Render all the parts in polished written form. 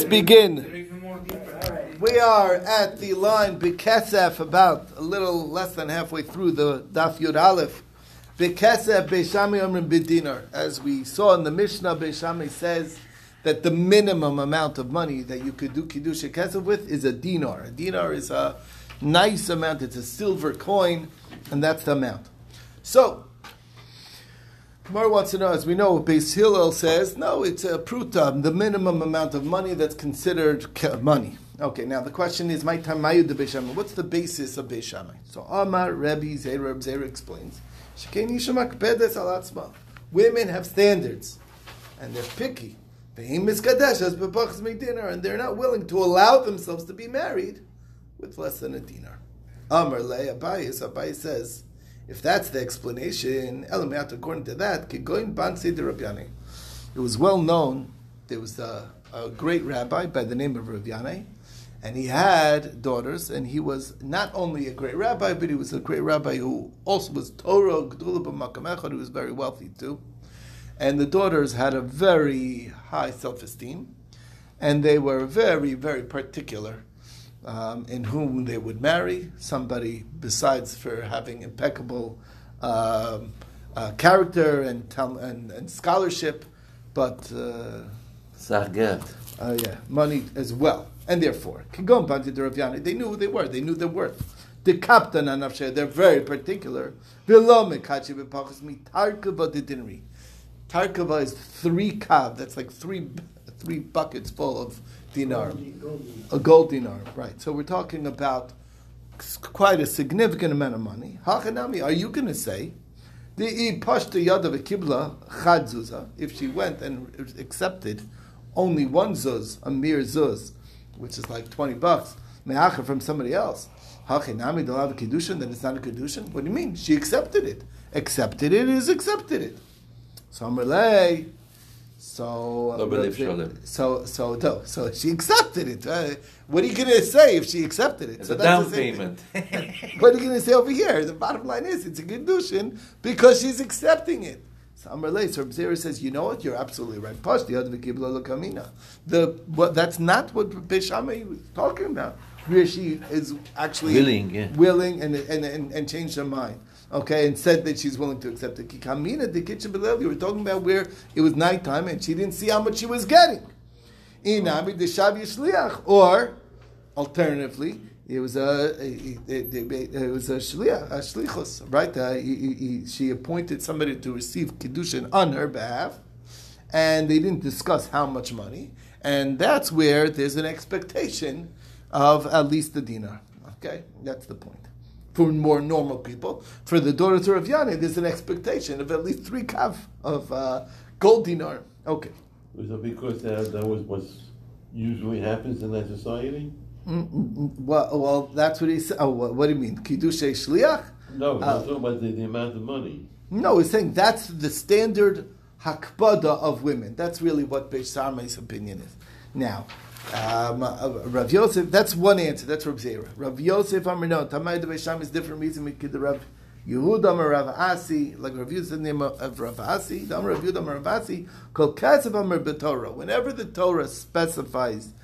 Let's begin. We are at the line Bekesef, about a little less than halfway through the Daf Yud Aleph. Bekesef Beis Shammai Omrim B'dinar. As we saw in the Mishnah, Beis Shammai says that the minimum amount of money that you could do Kiddushin Kesef with is a dinar. A dinar is a nice amount. It's a silver coin, and that's the amount. So, Gemara wants to know, as we know, Beis Hillel says, no, it's a pruta, the minimum amount of money that's considered money. Okay, now the question is, what's the basis of Beis Shammai? So Amar Rabbi Zerub explains, women have standards, and they're picky. And they're not willing to allow themselves to be married with less than a dinar. Amar Le Abayis says, if that's the explanation, according to that, it was well known, there was a great rabbi by the name of Raviani, and he had daughters, and he was not only a great rabbi, but he was a great rabbi who also was Torah, Gdula b'Makam Echad, who was very wealthy too. And the daughters had a very high self-esteem, and they were very, very particular in whom they would marry, somebody besides for having impeccable character and scholarship, but money as well. And therefore, they knew who they were. They knew their worth. They're very particular. Tarkava is 3 kav. That's like three buckets full of dinar, a gold dinar, right? So we're talking about quite a significant amount of money. Hachanami, are you going to say the pashta yad of a kibla chadzuza? If she went and accepted only one zuz, a mere zuz, which is like $20, me'acha from somebody else, hachanami don't have a kiddushin, then it's not a kiddushin. What do you mean? She accepted it. Accepted it is accepted it. So Amrlei. So she accepted it. What are you going to say if she accepted it? It's so a down payment. What are you going to say over here? The bottom line is it's a kiddushin because she's accepting it. So Amar Lei, so Rav Zera says, you know what? You're absolutely right. That's not what Beis Shammai was talking about. Where she is actually willing and changed her mind. Okay, and said that she's willing to accept it. Kikamina, the kitchen below, you were talking about where it was nighttime and she didn't see how much she was getting. Inami, the Shav Yishliach, or alternatively, it was a shliach, a shlichus, right? She appointed somebody to receive kiddushin on her behalf, and they didn't discuss how much money, and that's where there's an expectation of at least the dinar. Okay, that's the point. For more normal people, for the daughters of Raviani, there's an expectation of at least 3 kav of gold dinar. Okay. Was it because that was what usually happens in that society? Well, that's what he said. Oh, what do you mean? Kiddushay shliach? No, he's talking about the amount of money. No, he's saying that's the standard hakbada of women. That's really what Beis Shammai's opinion is. Now, Rav Yosef, that's one answer. That's Rav Zera. Rav Yosef, no, Tamay de Beis Shammai is different reason. We could Rav Yudam or Rav Asi, like Rav Yudam, the name of Rav Asi, Rav Yudam or Rav Asi, called Kasev Amr B'Torah. Whenever the Torah specifies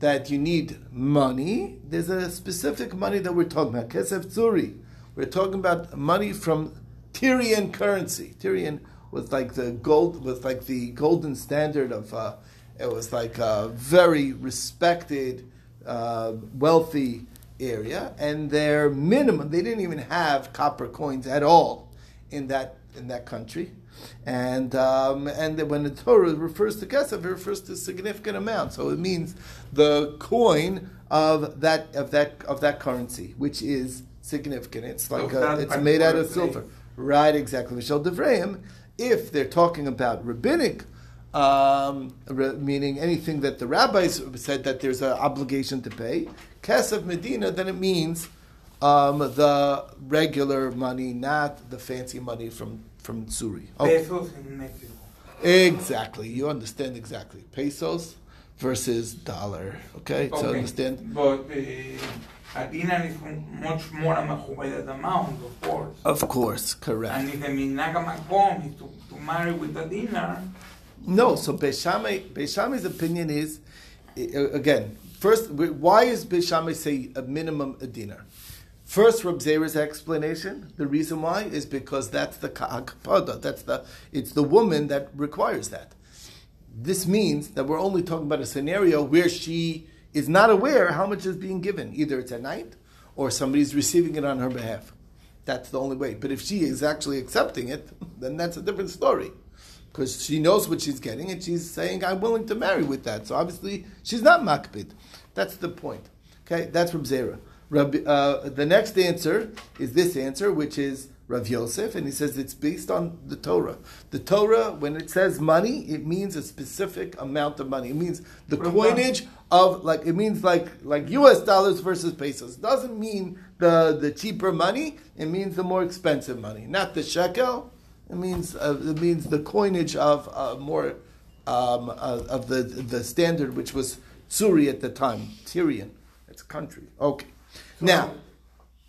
that you need money, there's a specific money that we're talking about. Kesef Tzuri. We're talking about money from Tyrian currency. Tyrian was like the gold, was like the golden standard of. It was like a very respected, wealthy area, and their minimum, they didn't even have copper coins at all in that country. And when the Torah refers to kesef, it refers to significant amount. So it means the coin of that currency, which is significant. It's like it's made out of silver, right? Exactly. Mishal Devreim. If they're talking about rabbinic. Meaning anything that the rabbis said that there's an obligation to pay, kesef medina, then it means the regular money, not the fancy money from Tzuri. Okay. Pesos and Mexico. Exactly. You understand exactly. Pesos versus dollar. Okay. So understand. But a dinar is much more than the amount, of course. Of course, correct. And if the minhag hamakom is to marry with a dinar. No, so Beis Shammai's opinion is again, first, why is Beis Shammai say a minimum a dinar? First, Reb Zera's explanation, the reason why is because that's the ka'akpada, it's the woman that requires that. This means that we're only talking about a scenario where she is not aware how much is being given. Either it's at night or somebody's receiving it on her behalf. That's the only way. But if she is actually accepting it, then that's a different story. Because she knows what she's getting and she's saying, I'm willing to marry with that. So obviously, she's not makbid. That's the point. Okay, that's Reb Zera. The next answer is this answer, which is Rav Yosef, and he says it's based on the Torah. The Torah, when it says money, it means a specific amount of money. It means the coinage of, like, it means like U.S. dollars versus pesos. It doesn't mean the cheaper money. It means the more expensive money, not the shekel. It means the coinage of of the standard, which was Tsuri at the time, Tyrian. It's a country. Okay, now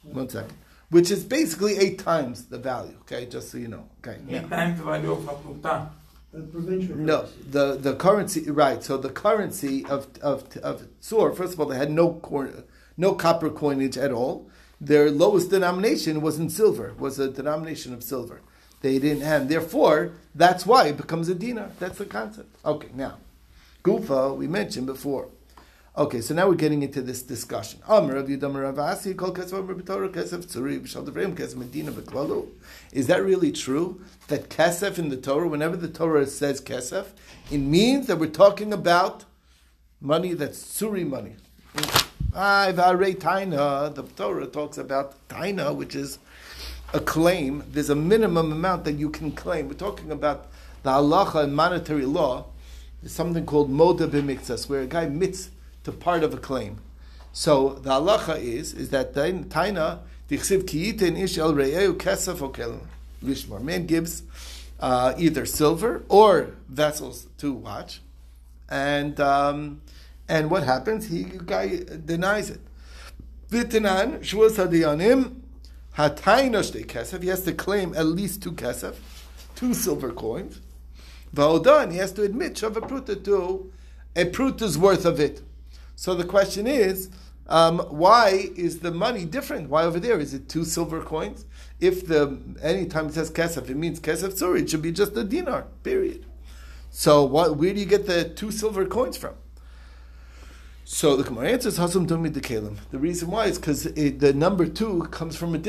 1 second. Which is basically 8 times the value, okay? Just so you know, okay? 8 times the value of a puta. No, the currency, right? So the currency of Tsur, first of all, they had no copper coinage at all. Their lowest denomination was in silver, was a denomination of silver. They didn't have, therefore, that's why it becomes a dinar. That's the concept. Okay, now, Gufa, we mentioned before. Okay, so now we're getting into this discussion. Is that really true? That kesef in the Torah, whenever the Torah says kesef, it means that we're talking about money that's tsuri money. The Torah talks about taina, which is a claim. There's a minimum amount that you can claim. We're talking about the halacha and monetary law. There's something called moda b'miktzas, where a guy mitz to part of a claim. So the halacha is that taina dichsiv kiyitin ish el re'eu kesef okel lishmor. Man gives either silver or vessels to watch, and what happens? The guy denies it. V'tinan shvul sadiyanim hataina shtei kesef. He has to claim at least 2 kesef, 2 silver coins. Va'odan, he has to admit shav pruta to a pruta's worth of it. So the question is, why is the money different? Why over there is it 2 silver coins? If anytime it says kesef, it means kesef tsuri. It should be just a dinar, period. So where do you get the 2 silver coins from? So the Gemara answers hasum dumid dekalim. The reason why is because the number 2 comes from a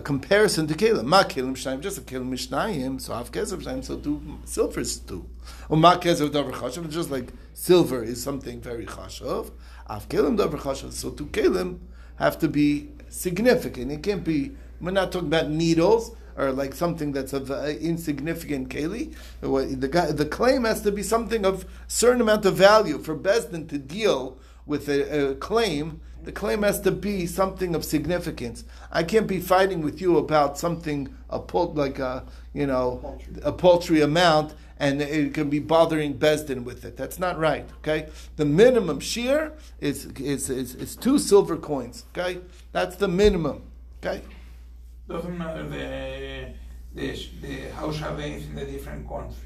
comparison to kelim. Ma kelim shnayim, just a kelim mishnayim. So half kesef shnayim, so 2 silvers 2. Or ma kesef davar chashav, just like silver is something very chashav. Half kelim davar chashav, so 2 kelim have to be significant. It can't be. We're not talking about needles or like something that's of insignificant keli. The claim has to be something of certain amount of value. For Besdin to deal with a claim, the claim has to be something of significance. I can't be fighting with you about something, a paltry amount, and it can be bothering Besdin with it. That's not right, okay? The minimum shear is 2 silver coins, okay? That's the minimum, okay? Doesn't matter the how shaveh is in the different countries.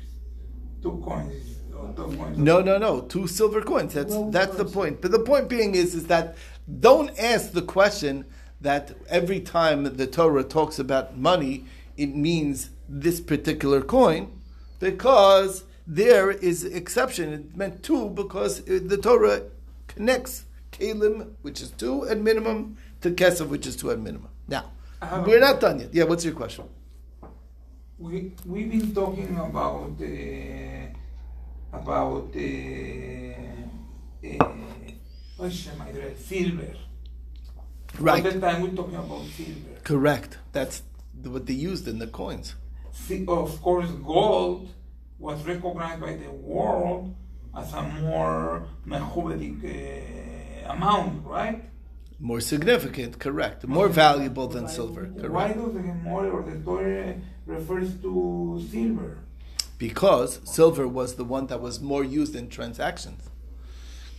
2 coins. Or 2 coins. No. 2 silver coins. That's the point. But the point being is that don't ask the question that every time the Torah talks about money, it means this particular coin, because there is exception. It meant 2 because the Torah connects kelim, which is 2 at minimum, to kesef, which is 2 at minimum. Now. We're not done yet. Yeah, what's your question? We've been talking about silver. Right. At that time we're talking about silver. Correct. That's what they used in the coins. Of course, gold was recognized by the world as a more mechubadik amount, right? More significant, correct. More valuable than silver, correct. Why does the Gemara or the Torah refers to silver? Because silver was the one that was more used in transactions.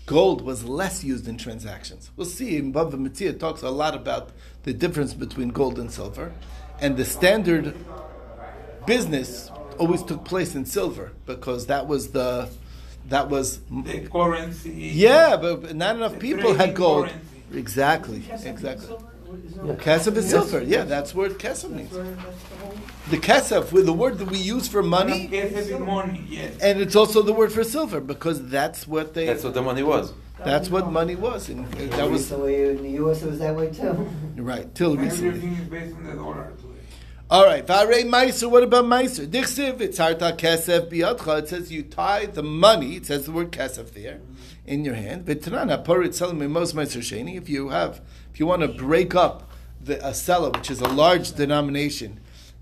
Gold was less used in transactions. We'll see, in Bava Metzia talks a lot about the difference between gold and silver. And the standard business always took place in silver because that was the that was the currency. Yeah, but not enough people had gold. Currency. Exactly, exactly. Kesef is silver. Yeah, that's what kesef means. The kesef, the word that we use for money. And it's also the word for silver because that's what they. That's what the money was. That's what money was. And that was the way in the U.S. It was that way too. Right, till recently. Everything is based on the dollar. All right, Vare Meiser, what about Meiser? Dichsiv, it's harta kesef biyadcha. It says you tie the money, it says the word kesef there, in your hand. V'tanana parit selim mimos meiser sheni. If you want to break up a sela, which is a large denomination,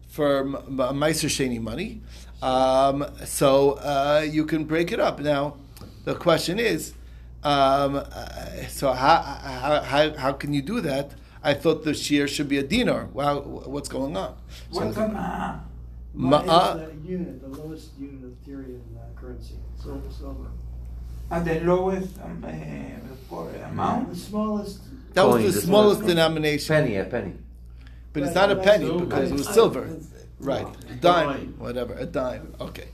for meiser sheni money, you can break it up. Now, the question is, how can you do that? I thought the shear should be a dinar. Wow, what's going on? What's so, a ma'ah? Ma'ah is the lowest unit of theory in currency. Silver. At the lowest amount? The smallest. That was the smallest denomination. A penny. But it's not a penny because it was silver. Right. A dime, whatever. A dime. Okay.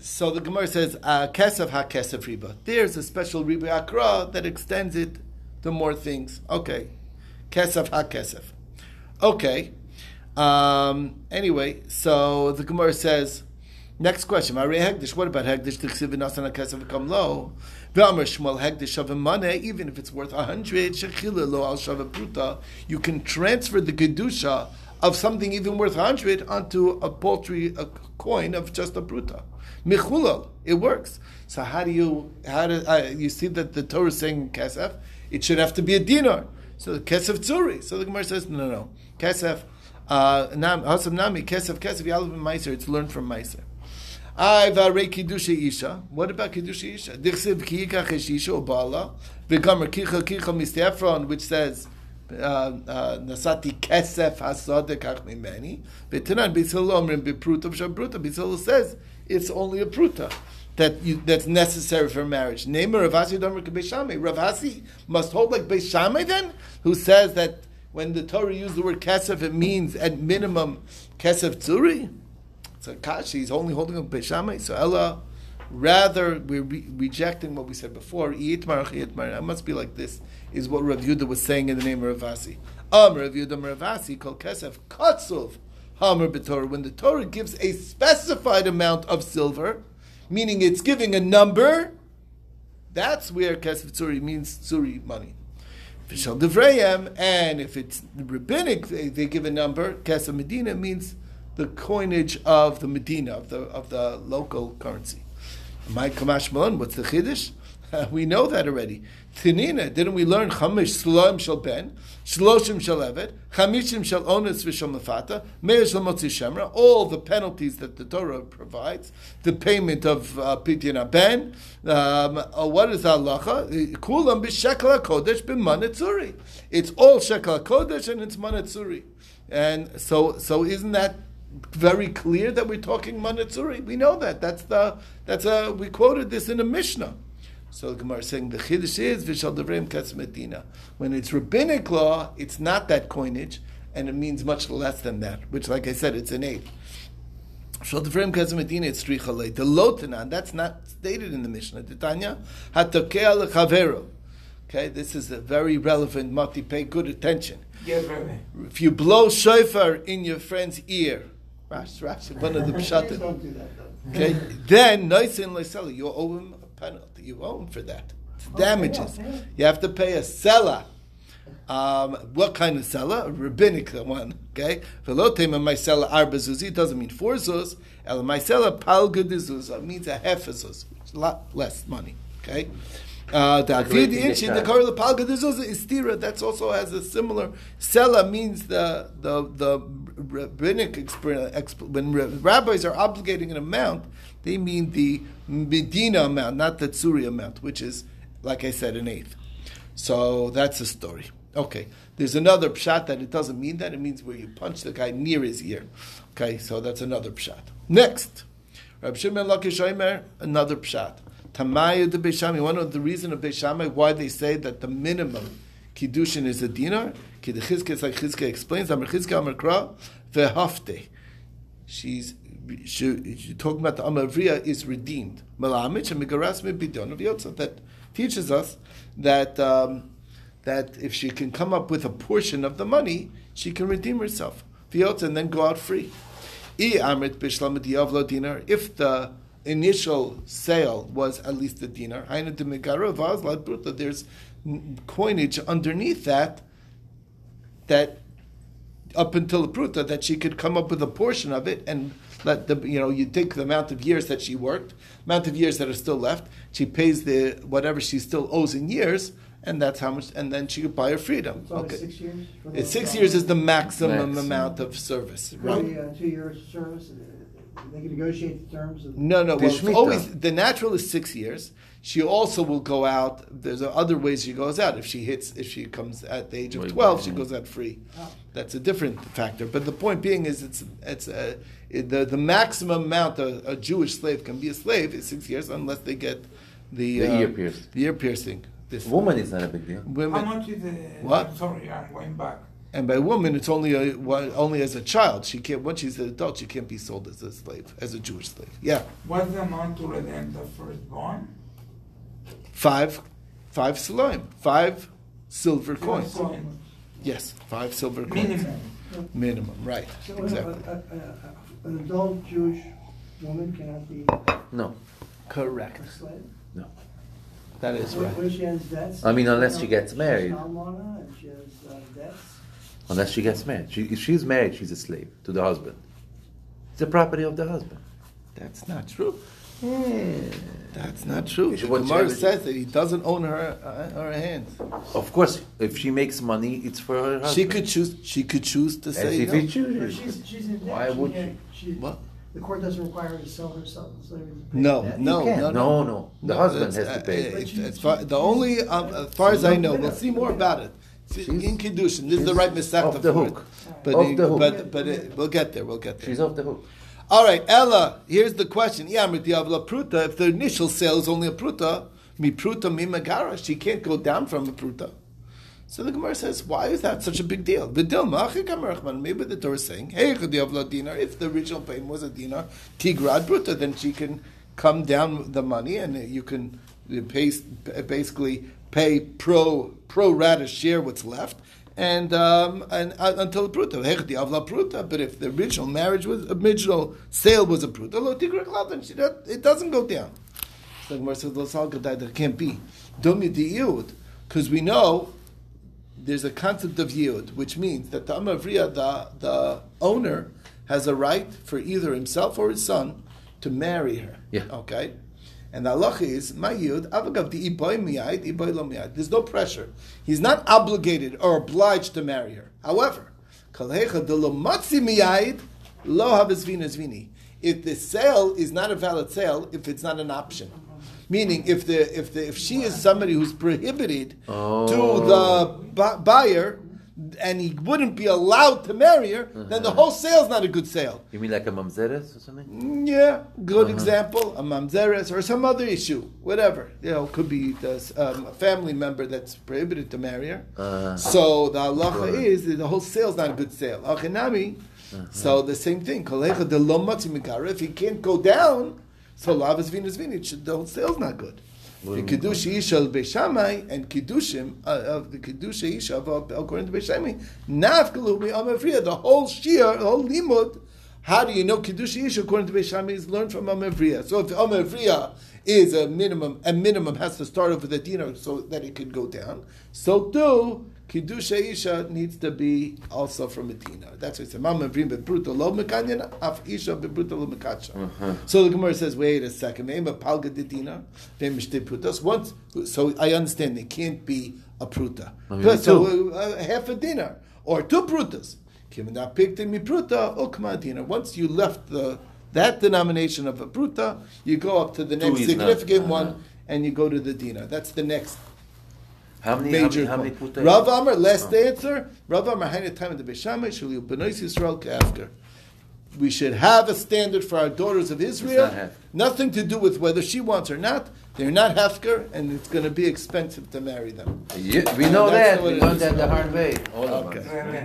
So the Gemara says, Kesef ha-Kesef riba. There's a special riba akra that extends it to more things. Okay. Kesef ha-Kesef. Okay. Anyway, so the Gemara says, next question. What about Hegdish? Even if it's worth 100, you can transfer the Kedusha of something even worth 100 onto a paltry coin of just a pruta. Michulal, it works. So how do you see that the Torah is saying kesef? It should have to be a dinar. So the kesef tzuri. So the Gemara says no. Kesef, hasam nami kesef yalav meiser. It's learned from meiser. I vare kiddusha isha. What about kiddusha isha? Dichsev kiikach eshisha obala v'gamer kicha mistefron, which says. Nasati kesef hasadek achmimeni. B'tanan Beis Hillel omrim b'pruta v'shabruta. Beis Hillel says it's only a pruta that's necessary for marriage. Neimer Rav Asi Yudam Beis Shammai. Rav Asi must hold like Beis Shammai then, who says that when the Torah uses the word kesef, it means at minimum kesef tzuri. So Kashi, he's only holding up Beis Shammai. So Ella, rather we're rejecting what we said before. I must be like this. Is what Rav Yudam was saying in the name of Rav Asi. Rav Yudam Rav Asi called kesef katzuv hamar b'Torah. When the Torah gives a specified amount of silver, meaning it's giving a number, that's where kesef tzuri means tzuri money. V'shal devrayim, and if it's rabbinic, they give a number. Kesef medina means the coinage of the medina of the local currency. My kamash malon. What's the chiddush? We know that already. Tinina, didn't we learn? Chamish shloim shel ben, shloshim shel eved, chamishim shel ones v'shel mefata, meir shel motzi shemra. All the penalties that the Torah provides, the payment of pidyon ben. What is halacha? Kulam b'shekel hakodesh b'manetzuri. It's all shekel hakodesh and it's manetzuri. And so isn't that very clear that we're talking manetzuri? We know that. That's we quoted this in a Mishnah. So the Gemara is saying the chiddush is v'shal devrayim kesef medina. When it's rabbinic law, it's not that coinage, and it means much less than that. Which, like I said, it's an eighth. V'shal devrayim kesef medina, it's three chalei. The lotanan, that's not stated in the Mishnah. The Tanya hatokeh lechavero. Okay, this is a very relevant. Mati, pay good attention. Yes, Rabbi. If you blow shofar in your friend's ear, Rashi, one of the pshatim. Don't do that. Okay, then noisin leisela, you owe him. Penalty. You own for that. It's damages. Yeah, you have to pay a sela. What kind of sela? A rabbinic one. Okay. Velotema my sela arba zuzis doesn't mean four zuz. El my sela pal gudizuz means a half a zuz, a lot less money. Okay. David inchin the korla pal gudizuz istira. That also has a similar sela means the rabbinic when rabbis are obligating an amount. They mean the Medina amount, not the Tzuri amount, which is, like I said, an eighth. So that's the story. Okay. There's another pshat that it doesn't mean that. It means where you punch the guy near his ear. Okay. So that's another pshat. Next. Rabbi Shimon Lakish, another pshat. Tamaya de Beis Shammai. One of the reasons of Beis Shammai why they say that the minimum Kiddushin is a dinar. Kiddushin, like Chizkiah explains, Amar Chizkiah Amar Kra, Vehafte. She's talking about the Amavriya is redeemed. That teaches us that that if she can come up with a portion of the money, she can redeem herself and then go out free. If the initial sale was at least a dinar, there's coinage underneath that up until the pruta, that she could come up with a portion of it, and let the, you take the amount of years that she worked, amount of years that are still left, she pays the whatever she still owes in years, and that's how much, and then she could buy her freedom. So okay. 6 years? 6 years is the maximum amount of service. Right. 2 years service, they can negotiate the terms of... No, well, it's always, the natural is 6 years. She also will go out. There's other ways she goes out. If she comes at the age of 12, she goes out free. That's a different factor. But the point being is, the maximum amount a Jewish slave can be a slave is 6 years, unless they get the ear piercing. The ear piercing. This woman is not a big deal. Women, how much is what? Sorry, I'm going back. And by woman, it's only as a child. She can't. Once she's an adult, she can't be sold as a slave, as a Jewish slave. Yeah. What's the amount to redeem the firstborn? Five saloim, 5 silver coins. Yes, 5 silver coins. Minimum, right? So exactly. An adult Jewish woman cannot be. No, correct. A slave? No, that is right. When she has debts, unless she gets married. She has debts. Unless she gets married, if she's married, she's a slave to the husband. It's the property of the husband. That's not true. Yeah. That's not true. The Gemara says that he doesn't own her hands. Of course, if she makes money, it's for her husband. She could choose to say no. She's in debt. Why would she? What? The court doesn't require her to sell herself. No. The husband has to pay. As far as I know, we'll see more about it. In Kiddushin, this is the right mesecta for it. But we'll get there. She's off the hook. All right, Ella, here's the question. If the initial sale is only a pruta, mi pruta mi megara, she can't go down from a pruta. So the Gemara says, why is that such a big deal? Maybe the Torah is saying, hey, if the original payment was a dinar, tigrad pruta, then she can come down the money, and you can basically pay pro rata share what's left. And until pruta, but if the original sale was a pruta, it doesn't go down. So Gemara says that can't be. Domi di yud, because we know there's a concept of yud, which means that the amavriya, the owner, has a right for either himself or his son to marry her. Yeah. Okay. And the halacha is my yud avagav di iboy miyad iboy lo miyad. There's no pressure. He's not obligated or obliged to marry her. However, kalhecha de lo matzi miyad lo havizvina zvini. If the sale is not a valid sale, if it's not an option, meaning if she is somebody who's prohibited to the buyer, and he wouldn't be allowed to marry her, then the whole sale's not a good sale. You mean like a mamzeres or something? Yeah, good example. A mamzeres or some other issue, whatever. Could be a family member that's prohibited to marry her. So the halacha is the whole sale's not a good sale. Achinami. So the same thing. If he can't go down, so lavas vinas vini, the whole sale's not good. The Kiddushi Isha of Beis Shammai and Kiddushim of the Kiddushi Isha according to Beis Shammai, Nafkalu mi Amavriya, the whole Shia, the whole Limud. How do you know Kiddushi Isha according to Beis Shammai is learned from Amavriya? So if Amavriya is a minimum has to start off with a dinar so that it could go down, so too Kiddushi Isha needs to be also from a dinar. That's what it says. Amavriya bebruta lo mekanya, af Isha bebruta lo mekacha. So the Gemara says, wait a second. Once, so I understand it can't be a pruta. Half a dinar or 2 prutas. Once you left that denomination of a pruta, you go up to the next significant one, and you go to the dinar. That's the next. How many pruta? Rav Amar, last answer. Rav Amar, ha'inat time of the Beis Shammai, shel b'nos Yisrael k'afker. We should have a standard for our daughters of Israel. Nothing to do with whether she wants or not. They're not hefker, and it's going to be expensive to marry them. Yeah, we know that. We learned that the hard way. All of us.